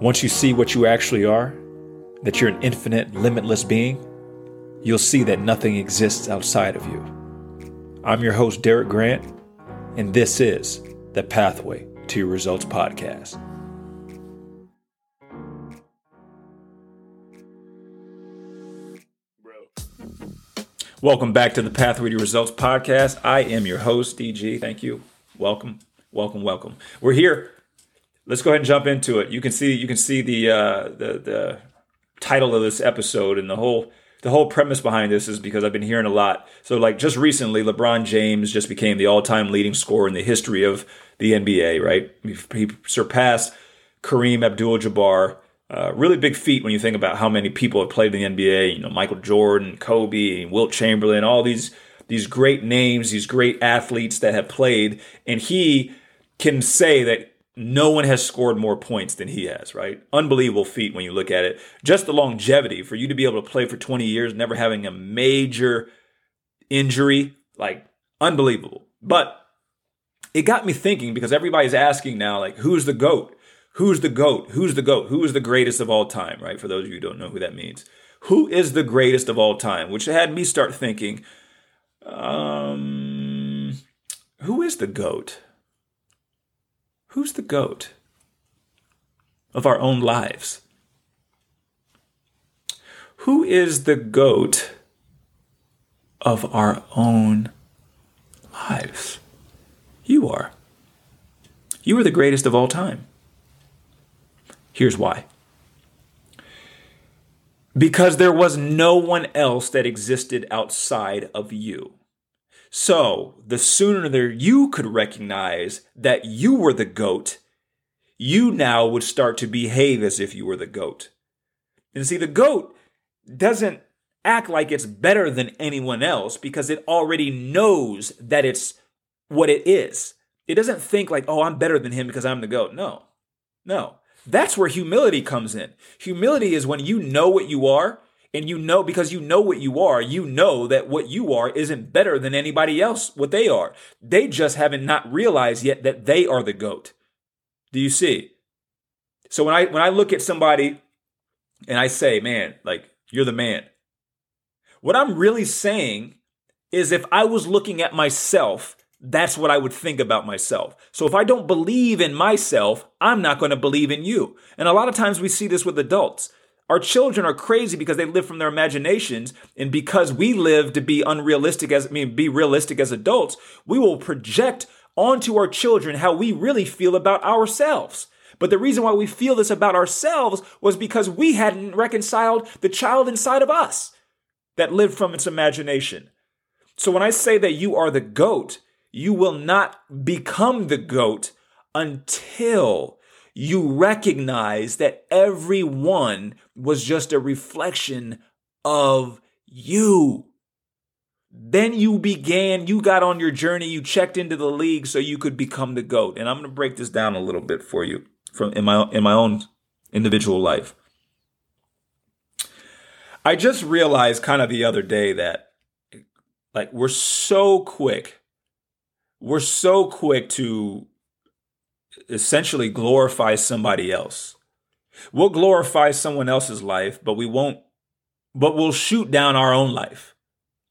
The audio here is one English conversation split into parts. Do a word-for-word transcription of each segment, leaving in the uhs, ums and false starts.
Once you see what you actually are, that you're an infinite, limitless being, you'll see that nothing exists outside of you. I'm your host, Derek Grant, and this is The Pathway to Your Results Podcast. Bro. Welcome back to The Pathway to Your Results Podcast. I am your host, D G. Thank you. Welcome, welcome, welcome. We're here. Let's go ahead and jump into it. You can see, you can see the uh, the the title of this episode, and the whole the whole premise behind this is because I've been hearing a lot. So, like, just recently, LeBron James just became the all-time leading scorer in the history of the N B A, right? He surpassed Kareem Abdul-Jabbar. Uh, really big feat when you think about how many people have played in the N B A. You know, Michael Jordan, Kobe, and Wilt Chamberlain, all these these great names, these great athletes that have played. And he can say that no one has scored more points than he has, right? Unbelievable feat when you look at it. Just the longevity for you to be able to play for twenty years, never having a major injury, like unbelievable. But it got me thinking, because everybody's asking now, like, who's the GOAT? Who's the GOAT? Who's the GOAT? Who is the greatest of all time, right? For those of you who don't know who that means. Who is the greatest of all time? Which had me start thinking, um, who is the GOAT? Who's the GOAT of our own lives? Who is the GOAT of our own lives? You are. You are the greatest of all time. Here's why. Because there was no one else that existed outside of you. So the sooner that you could recognize that you were the GOAT, you now would start to behave as if you were the GOAT. And see, the GOAT doesn't act like it's better than anyone else because it already knows that it's what it is. It doesn't think like, oh, I'm better than him because I'm the GOAT. No, no. That's where humility comes in. Humility is when you know what you are, and you know, because you know what you are, you know that what you are isn't better than anybody else, what they are. They just haven't not realized yet that they are the GOAT. Do you see? So when I when I look at somebody and I say, man, like, you're the man, what I'm really saying is if I was looking at myself, that's what I would think about myself. So if I don't believe in myself, I'm not going to believe in you. And a lot of times we see this with adults. Our children are crazy because they live from their imaginations, and because we live to be unrealistic as I mean be realistic as adults, we will project onto our children how we really feel about ourselves. But the reason why we feel this about ourselves was because we hadn't reconciled the child inside of us that lived from its imagination. So when I say that you are the GOAT, you will not become the GOAT until you recognize that everyone was just a reflection of you. Then you began, you got on your journey, you checked into the league so you could become the GOAT. And I'm going to break this down a little bit for you from in my in my own individual life. I just realized kind of the other day that, like, we're so quick We're so quick to essentially glorify somebody else. We'll glorify someone else's life, but we won't, but we'll shoot down our own life.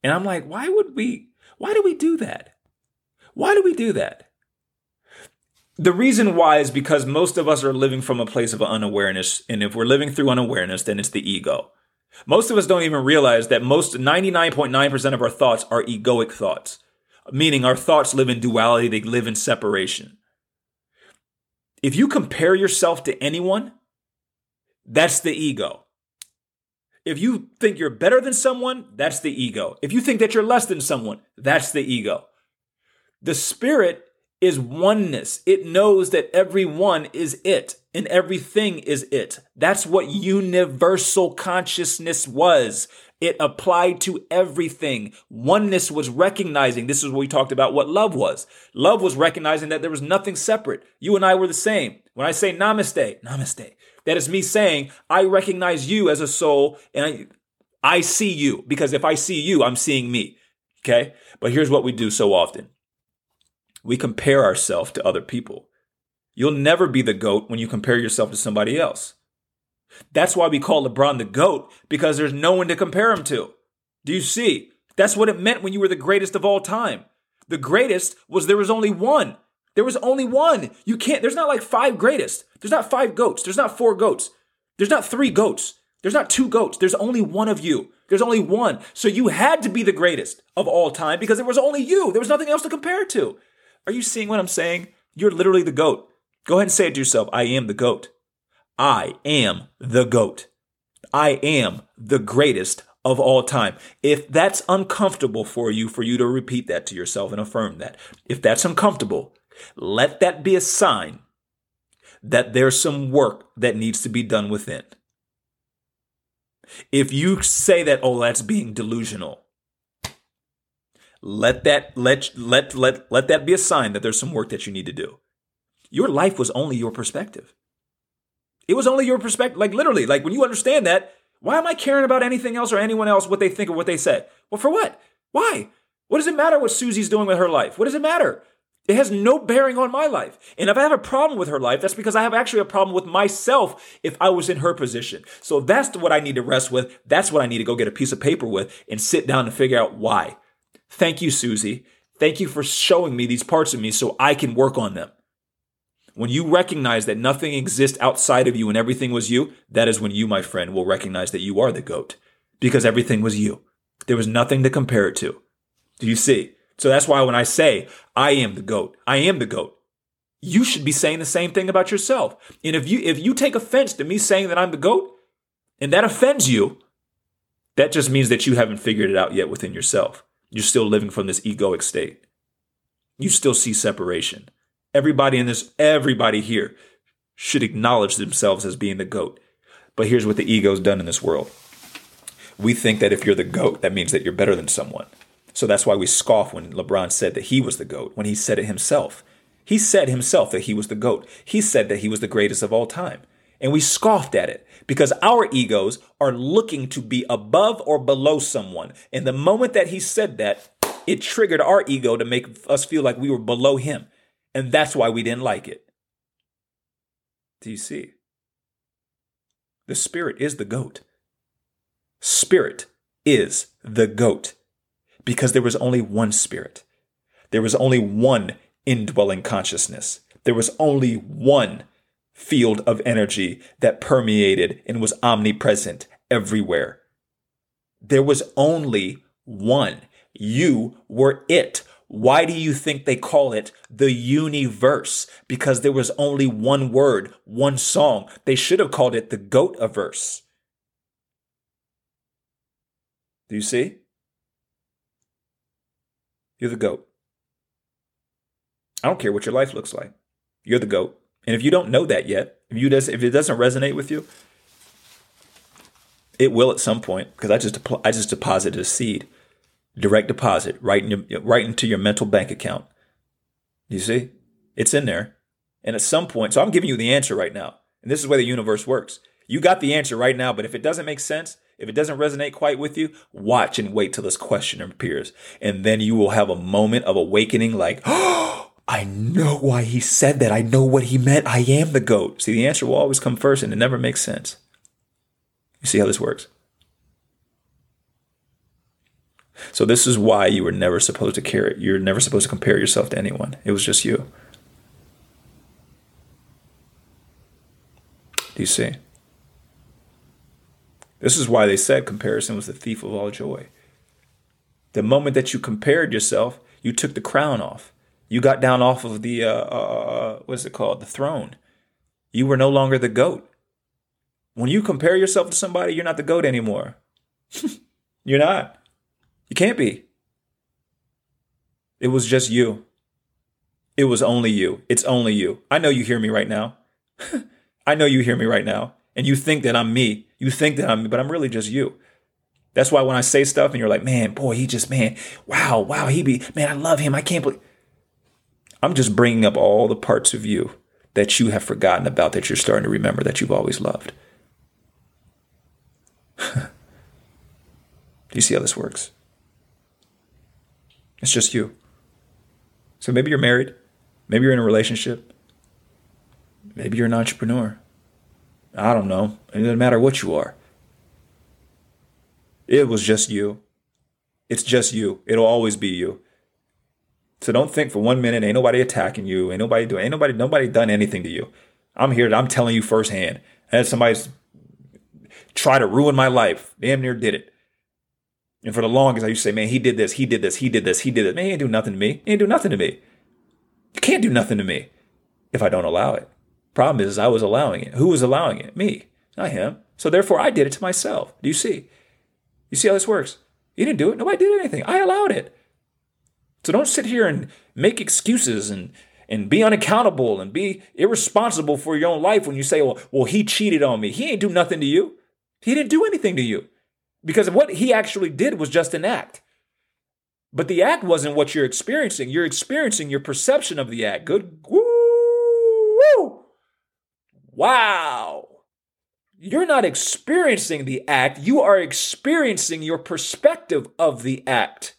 And I'm like, why would we, why do we do that? Why do we do that? The reason why is because most of us are living from a place of unawareness. And if we're living through unawareness, then it's the ego. Most of us don't even realize that most ninety-nine point nine percent of our thoughts are egoic thoughts. Meaning our thoughts live in duality, they live in separation. If you compare yourself to anyone, that's the ego. If you think you're better than someone, that's the ego. If you think that you're less than someone, that's the ego. The spirit is oneness. It knows that everyone is it and everything is it. That's what universal consciousness was. It applied to everything. Oneness was recognizing, this is what we talked about, what love was. Love was recognizing that there was nothing separate. You and I were the same. When I say namaste, namaste, that is me saying, I recognize you as a soul, and I, I see you, because if I see you, I'm seeing me, okay? But here's what we do so often. We compare ourselves to other people. You'll never be the GOAT when you compare yourself to somebody else. That's why we call LeBron the GOAT, because there's no one to compare him to. Do you see? That's what it meant when you were the greatest of all time. The greatest was there was only one. There was only one. You can't, there's not like five greatest. There's not five GOATs. There's not four GOATs. There's not three GOATs. There's not two GOATs. There's only one of you. There's only one. So you had to be the greatest of all time because there was only you. There was nothing else to compare to. Are you seeing what I'm saying? You're literally the GOAT. Go ahead and say it to yourself. I am the GOAT. I am the GOAT. I am the greatest of all time. If that's uncomfortable for you, for you to repeat that to yourself and affirm that. If that's uncomfortable, let that be a sign that there's some work that needs to be done within. If you say that, oh, that's being delusional, let that let let let let that be a sign that there's some work that you need to do. Your life was only your perspective. It was only your perspective. Like literally, like when you understand that, why am I caring about anything else or anyone else, what they think or what they say? Well, for what? Why? What does it matter what Susie's doing with her life? What does it matter? It has no bearing on my life. And if I have a problem with her life, that's because I have actually a problem with myself if I was in her position. So that's what I need to rest with. That's what I need to go get a piece of paper with and sit down and figure out why. Thank you, Susie. Thank you for showing me these parts of me so I can work on them. When you recognize that nothing exists outside of you and everything was you, that is when you, my friend, will recognize that you are the GOAT because everything was you. There was nothing to compare it to. Do you see? So that's why when I say, I am the GOAT, I am the GOAT, you should be saying the same thing about yourself. And if you if you take offense to me saying that I'm the GOAT, and that offends you, that just means that you haven't figured it out yet within yourself. You're still living from this egoic state. You still see separation. Everybody in this, everybody here should acknowledge themselves as being the GOAT. But here's what the ego's done in this world. We think that if you're the GOAT, that means that you're better than someone. So that's why we scoff when LeBron said that he was the GOAT, when he said it himself. He said himself that he was the GOAT. He said that he was the greatest of all time. And we scoffed at it because our egos are looking to be above or below someone. And the moment that he said that, it triggered our ego to make us feel like we were below him. And that's why we didn't like it. Do you see? The spirit is the GOAT. Spirit is the GOAT. Because there was only one spirit. There was only one indwelling consciousness. There was only one field of energy that permeated and was omnipresent everywhere. There was only one. You were it. Why do you think they call it the universe? Because there was only one word, one song. They should have called it the GOAT-averse. Do you see? You're the GOAT. I don't care what your life looks like. You're the GOAT. And if you don't know that yet, if you does, if it doesn't resonate with you, it will at some point. Because I just I just deposited a seed, direct deposit, right in your, right into your mental bank account. You see, it's in there. And at some point, so I'm giving you the answer right now. And this is where the universe works. You got the answer right now, but if it doesn't make sense, if it doesn't resonate quite with you, watch and wait till this question appears. And then you will have a moment of awakening like, oh, I know why he said that. I know what he meant. I am the GOAT. See, the answer will always come first and it never makes sense. You see how this works? So this is why you were never supposed to care. You're never supposed to compare yourself to anyone. It was just you. Do you see? This is why they said comparison was the thief of all joy. The moment that you compared yourself, you took the crown off. You got down off of the, uh, uh, what is it called? The throne. You were no longer the GOAT. When you compare yourself to somebody, you're not the GOAT anymore. You're not. You can't be. It was just you. It was only you. It's only you. I know you hear me right now. I know you hear me right now. And you think that I'm me. You think that I'm me, but I'm really just you. That's why when I say stuff and you're like, man, boy, he just, man, wow, wow, he be, man, I love him. I can't believe. I'm just bringing up all the parts of you that you have forgotten about, that you're starting to remember, that you've always loved. Do you see how this works? It's just you. So maybe you're married. Maybe you're in a relationship. Maybe you're an entrepreneur. I don't know. It doesn't matter what you are. It was just you. It's just you. It'll always be you. So don't think for one minute, ain't nobody attacking you. Ain't nobody doing, ain't nobody, nobody done anything to you. I'm here. I'm telling you firsthand. I had somebody try to ruin my life. Damn near did it. And for the longest, I used to say, man, he did this, he did this, he did this, he did this. Man, he ain't do nothing to me. He ain't do nothing to me. You can't do nothing to me if I don't allow it. Problem is, I was allowing it. Who was allowing it? Me, not him. So therefore, I did it to myself. Do you see? You see how this works? You didn't do it. Nobody did anything. I allowed it. So don't sit here and make excuses and, and be unaccountable and be irresponsible for your own life when you say, well, well, he cheated on me. He ain't do nothing to you. He didn't do anything to you. Because what he actually did was just an act. But the act wasn't what you're experiencing. You're experiencing your perception of the act. Good. Woo! Wow. You're not experiencing the act. You are experiencing your perspective of the act.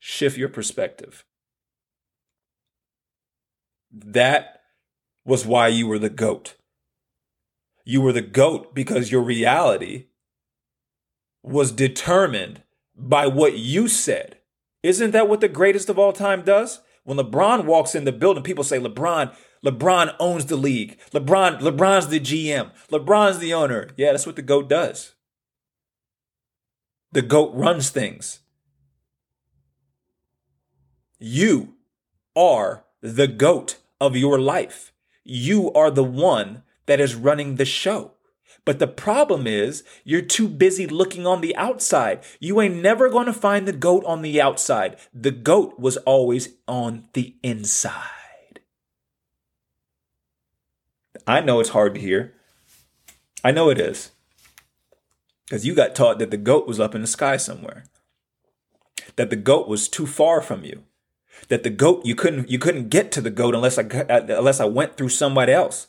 Shift your perspective. That was why you were the GOAT. You were the GOAT because your reality was determined by what you said. Isn't that what the greatest of all time does? When LeBron walks in the building, people say, LeBron, LeBron owns the league. LeBron, LeBron's the G M. LeBron's the owner. Yeah, that's what the GOAT does. The GOAT runs things. You are the GOAT of your life. You are the one that is running the show. But the problem is you're too busy looking on the outside. You ain't never going to find the GOAT on the outside. The GOAT was always on the inside. I know it's hard to hear. I know it is. Because you got taught that the GOAT was up in the sky somewhere. That the GOAT was too far from you. That the GOAT, you couldn't you couldn't get to the GOAT unless I unless I went through somebody else.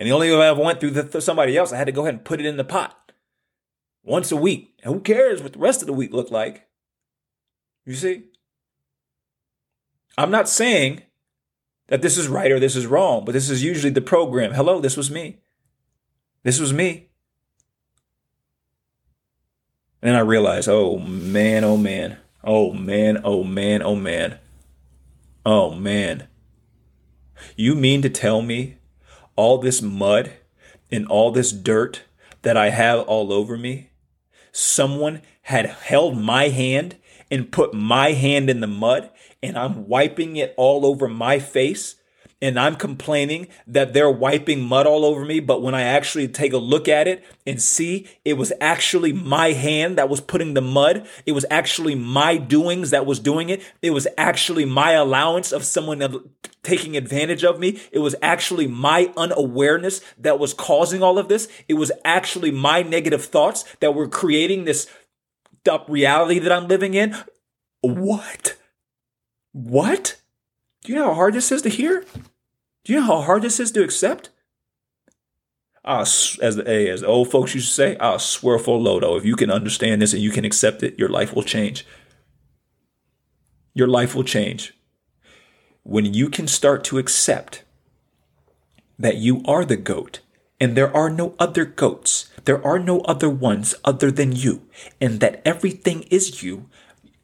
And the only way I went through the, somebody else, I had to go ahead and put it in the pot once a week. And who cares what the rest of the week looked like? You see? I'm not saying that this is right or this is wrong, but this is usually the program. Hello, this was me. This was me. And I realized, oh, man, oh, man, oh, man, oh, man, oh, man, oh, man. You mean to tell me all this mud and all this dirt that I have all over me, someone had held my hand and put my hand in the mud, and I'm wiping it all over my face, and I'm complaining that they're wiping mud all over me, but when I actually take a look at it and see it was actually my hand that was putting the mud, it was actually my doings that was doing it, it was actually my allowance of someone taking advantage of me, it was actually my unawareness that was causing all of this, it was actually my negative thoughts that were creating this reality that I'm living in. What? What? Do you know how hard this is to hear? Do you know how hard this is to accept? I'll, as the hey, as the old folks used to say, I'll swear for Lodo. If you can understand this and you can accept it, your life will change. Your life will change. When you can start to accept that you are the GOAT and there are no other GOATs, there are no other ones other than you, and that everything is you,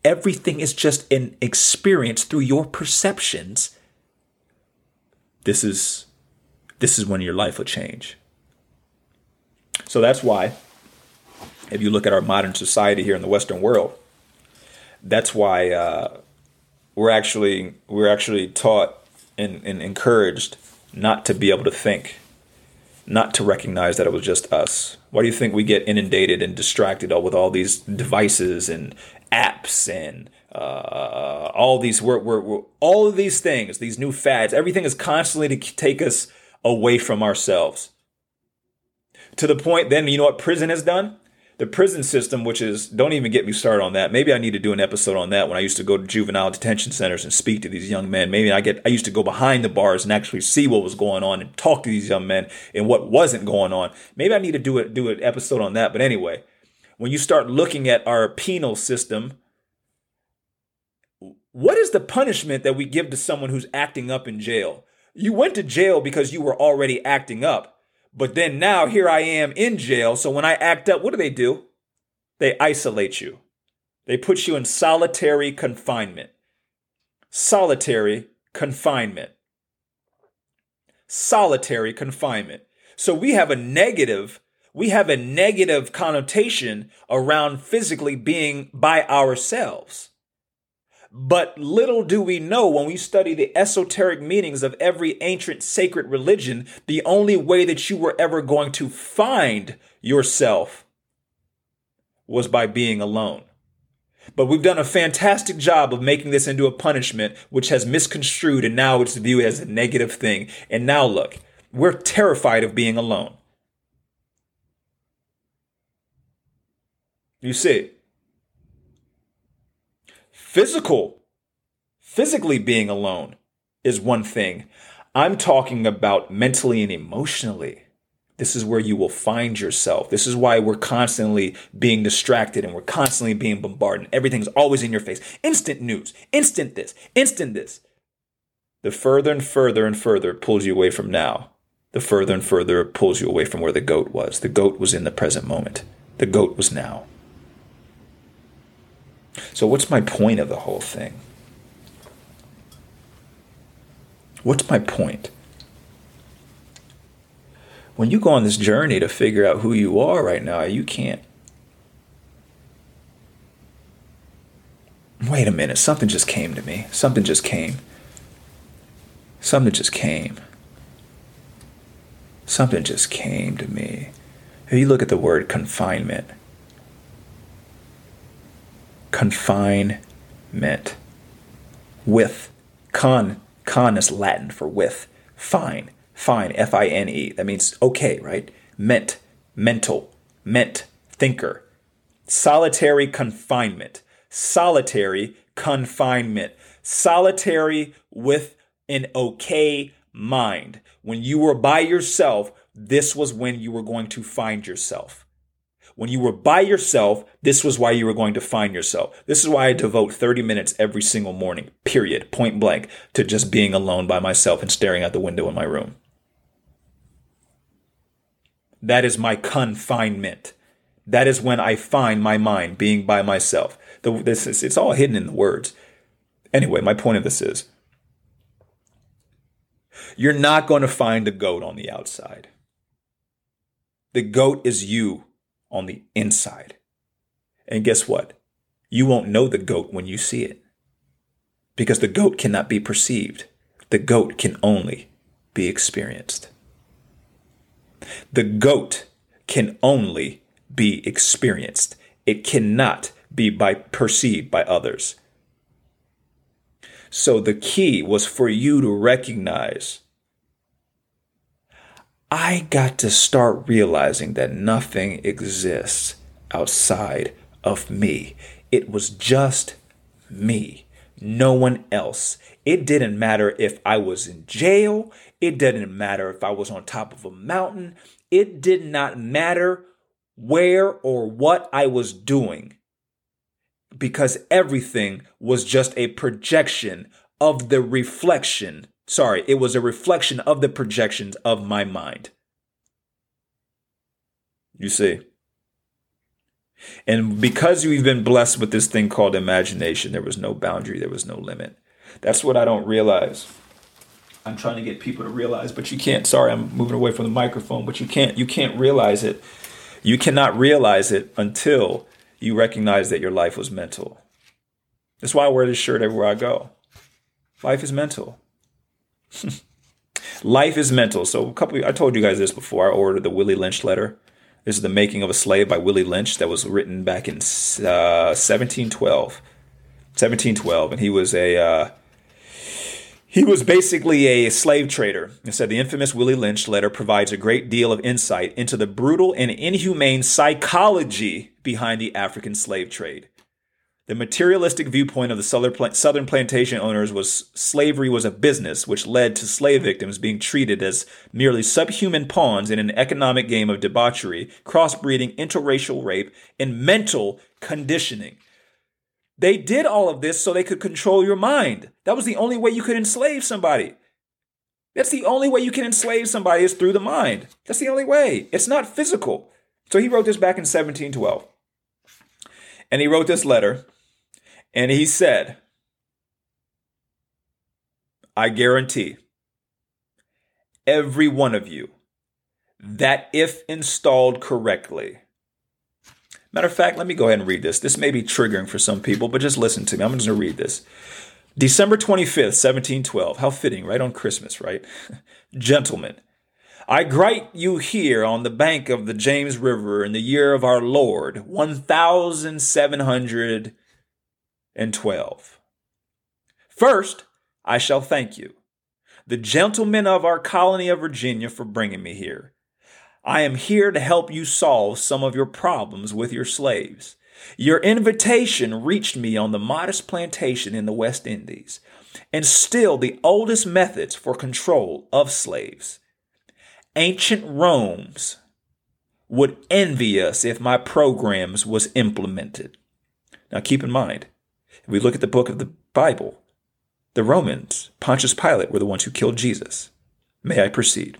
everything is just an experience through your perceptions. This is, this is when your life will change. So that's why, if you look at our modern society here in the Western world, that's why uh, we're actually we're actually taught and, and encouraged not to be able to think, not to recognize that it was just us. Why do you think we get inundated and distracted with all these devices and apps and uh, all these we're, we're, we're, all of these things, these new fads? Everything is constantly to take us away from ourselves. To the point then, you know what prison has done? The prison system, which is, don't even get me started on that. Maybe I need to do an episode on that. When I used to go to juvenile detention centers and speak to these young men, maybe I get, I used to go behind the bars and actually see what was going on and talk to these young men and what wasn't going on. Maybe I need to do a, do an episode on that. But anyway, when you start looking at our penal system, what is the punishment that we give to someone who's acting up in jail? You went to jail because you were already acting up. But then now here I am in jail. So when I act up, what do they do? They isolate you. They put you in solitary confinement. Solitary confinement. Solitary confinement. So we have a negative, we have a negative connotation around physically being by ourselves. But little do we know, when we study the esoteric meanings of every ancient sacred religion, the only way that you were ever going to find yourself was by being alone. But we've done a fantastic job of making this into a punishment, which has misconstrued, and now it's viewed as a negative thing. And now look, we're terrified of being alone. You see, physical, physically being alone is one thing. I'm talking about mentally and emotionally. This is where you will find yourself. This is why we're constantly being distracted and we're constantly being bombarded. Everything's always in your face. Instant news, instant this, instant this. The further and further and further it pulls you away from now, the further and further it pulls you away from where the GOAT was. The GOAT was in the present moment. The GOAT was now. So what's my point of the whole thing? What's my point? When you go on this journey to figure out who you are right now, you can't. Wait a minute. Something just came to me. Something just came. Something just came. Something just came to me. If you look at the word confinement. Confinement. With. Con. Con is Latin for with. Fine. Fine, F I N E. That means okay, right? Meant, mental, meant, thinker. Solitary confinement. Solitary confinement. Solitary with an okay mind. When you were by yourself, this was when you were going to find yourself. When you were by yourself, this was why you were going to find yourself. This is why I devote thirty minutes every single morning, period, point blank, to just being alone by myself and staring out the window in my room. That is my confinement. That is when I find my mind, being by myself. The, this is, it's all hidden in the words. Anyway, my point of this is, you're not going to find the GOAT on the outside. The GOAT is you on the inside. And guess what? You won't know the GOAT when you see it. Because the GOAT cannot be perceived. The GOAT can only be experienced. The GOAT can only be experienced. It cannot be by perceived by others. So the key was for you to recognize, I got to start realizing that nothing exists outside of me. It was just me, no one else. It didn't matter if I was in jail. It didn't matter if I was on top of a mountain. It did not matter where or what I was doing, because everything was just a projection of the reflection. Sorry, it was a reflection of the projections of my mind. You see? And because we've been blessed with this thing called imagination, there was no boundary, there was no limit. That's what I don't realize. I'm trying to get people to realize, but you can't. Sorry, I'm moving away from the microphone, but you can't. You can't realize it. You cannot realize it until you recognize that your life was mental. That's why I wear this shirt everywhere I go. Life is mental. Life is mental. So a couple, I told you guys this before. I ordered the Willie Lynch letter. This is The Making of a Slave by Willie Lynch that was written back in uh, seventeen twelve. seventeen twelve, and he was a uh, he was basically a slave trader. It said the infamous Willie Lynch letter provides a great deal of insight into the brutal and inhumane psychology behind the African slave trade. The materialistic viewpoint of the Southern plantation owners was slavery was a business, which led to slave victims being treated as merely subhuman pawns in an economic game of debauchery, crossbreeding, interracial rape, and mental conditioning. They did all of this so they could control your mind. That was the only way you could enslave somebody. That's the only way you can enslave somebody is through the mind. That's the only way. It's not physical. So he wrote this back in seventeen twelve. And he wrote this letter. And he said, I guarantee every one of you that if installed correctly. Matter of fact, let me go ahead and read this. This may be triggering for some people, but just listen to me. I'm just going to read this. December twenty-fifth, seventeen twelve. How fitting, right on Christmas, right? Gentlemen, I grite you here on the bank of the James River in the year of our Lord, one thousand seven hundred twelve. First, I shall thank you, the gentlemen of our colony of Virginia, for bringing me here. I am here to help you solve some of your problems with your slaves. Your invitation reached me on the modest plantation in the West Indies, and still the oldest methods for control of slaves. Ancient Rome's would envy us if my programs was implemented. Now keep in mind, if we look at the book of the Bible, the Romans, Pontius Pilate, were the ones who killed Jesus. May I proceed?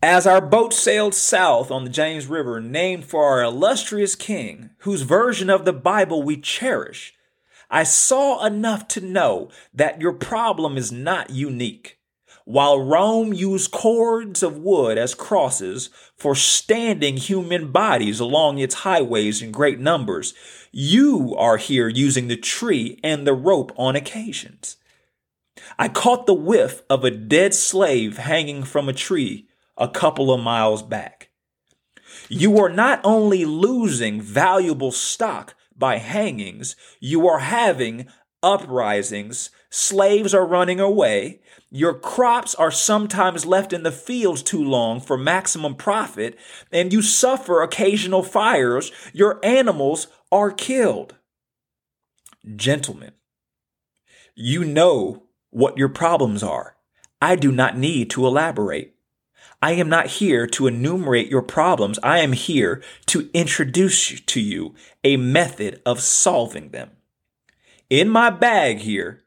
As our boat sailed south on the James River, named for our illustrious king, whose version of the Bible we cherish, I saw enough to know that your problem is not unique. While Rome used cords of wood as crosses for standing human bodies along its highways in great numbers, you are here using the tree and the rope on occasions. I caught the whiff of a dead slave hanging from a tree a couple of miles back. You are not only losing valuable stock by hangings, you are having uprisings. Slaves are running away. Your crops are sometimes left in the fields too long for maximum profit, and you suffer occasional fires. Your animals are killed. Gentlemen, you know what your problems are. I do not need to elaborate. I am not here to enumerate your problems. I am here to introduce to you a method of solving them. In my bag here,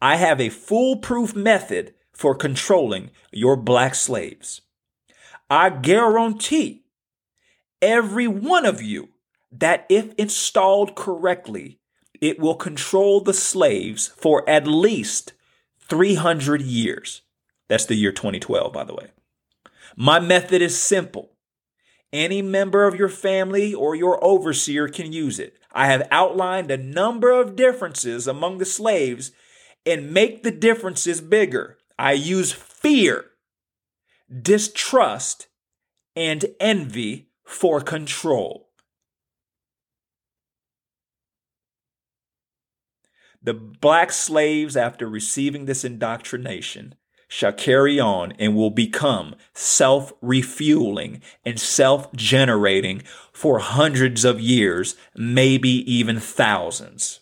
I have a foolproof method for controlling your black slaves. I guarantee every one of you that if installed correctly, it will control the slaves for at least three hundred years. That's the year twenty twelve, by the way. My method is simple. Any member of your family or your overseer can use it. I have outlined a number of differences among the slaves and make the differences bigger. I use fear, distrust, and envy for control. The black slaves, after receiving this indoctrination, shall carry on and will become self-refueling and self-generating for hundreds of years, maybe even thousands.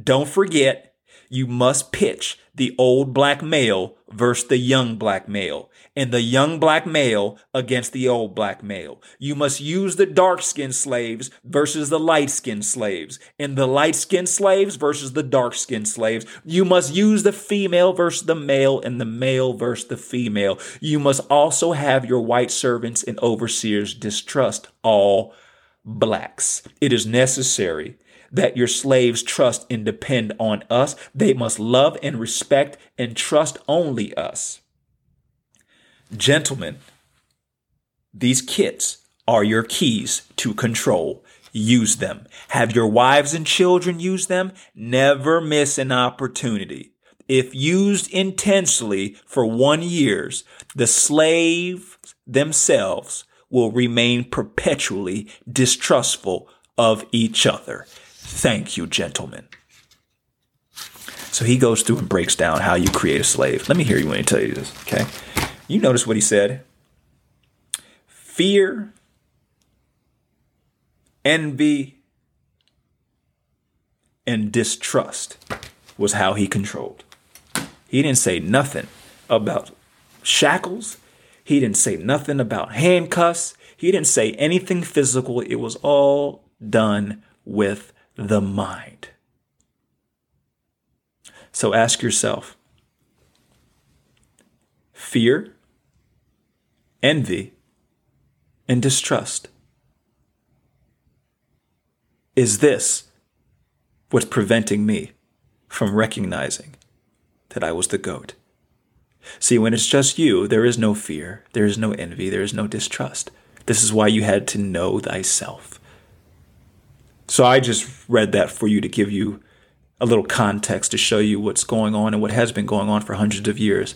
Don't forget, you must pitch the old black male versus the young black male, and the young black male against the old black male. You must use the dark-skinned slaves versus the light-skinned slaves, and the light-skinned slaves versus the dark-skinned slaves. You must use the female versus the male, and the male versus the female. You must also have your white servants and overseers distrust all blacks. It is necessary that your slaves trust and depend on us. They must love and respect and trust only us. Gentlemen, these kits are your keys to control. Use them. Have your wives and children use them. Never miss an opportunity. If used intensely for one year, the slaves themselves will remain perpetually distrustful of each other. Thank you, gentlemen. So he goes through and breaks down how you create a slave. Let me hear you when he tells you this, okay? You notice what he said. Fear, envy, and distrust was how he controlled. He didn't say nothing about shackles. He didn't say nothing about handcuffs. He didn't say anything physical. It was all done with the mind. So ask yourself, fear, envy, and distrust? Is this what's preventing me from recognizing that I was the GOAT? See, when it's just you, there is no fear, there is no envy, there is no distrust. This is why you had to know thyself. So I just read that for you to give you a little context to show you what's going on and what has been going on for hundreds of years.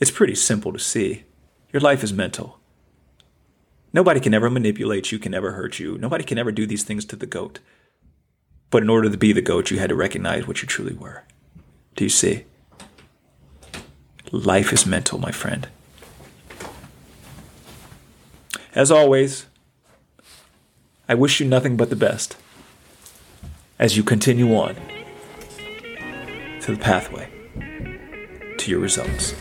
It's pretty simple to see. Your life is mental. Nobody can ever manipulate you, can ever hurt you. Nobody can ever do these things to the GOAT. But in order to be the GOAT, you had to recognize what you truly were. Do you see? Life is mental, my friend. As always, I wish you nothing but the best as you continue on to the pathway to your results.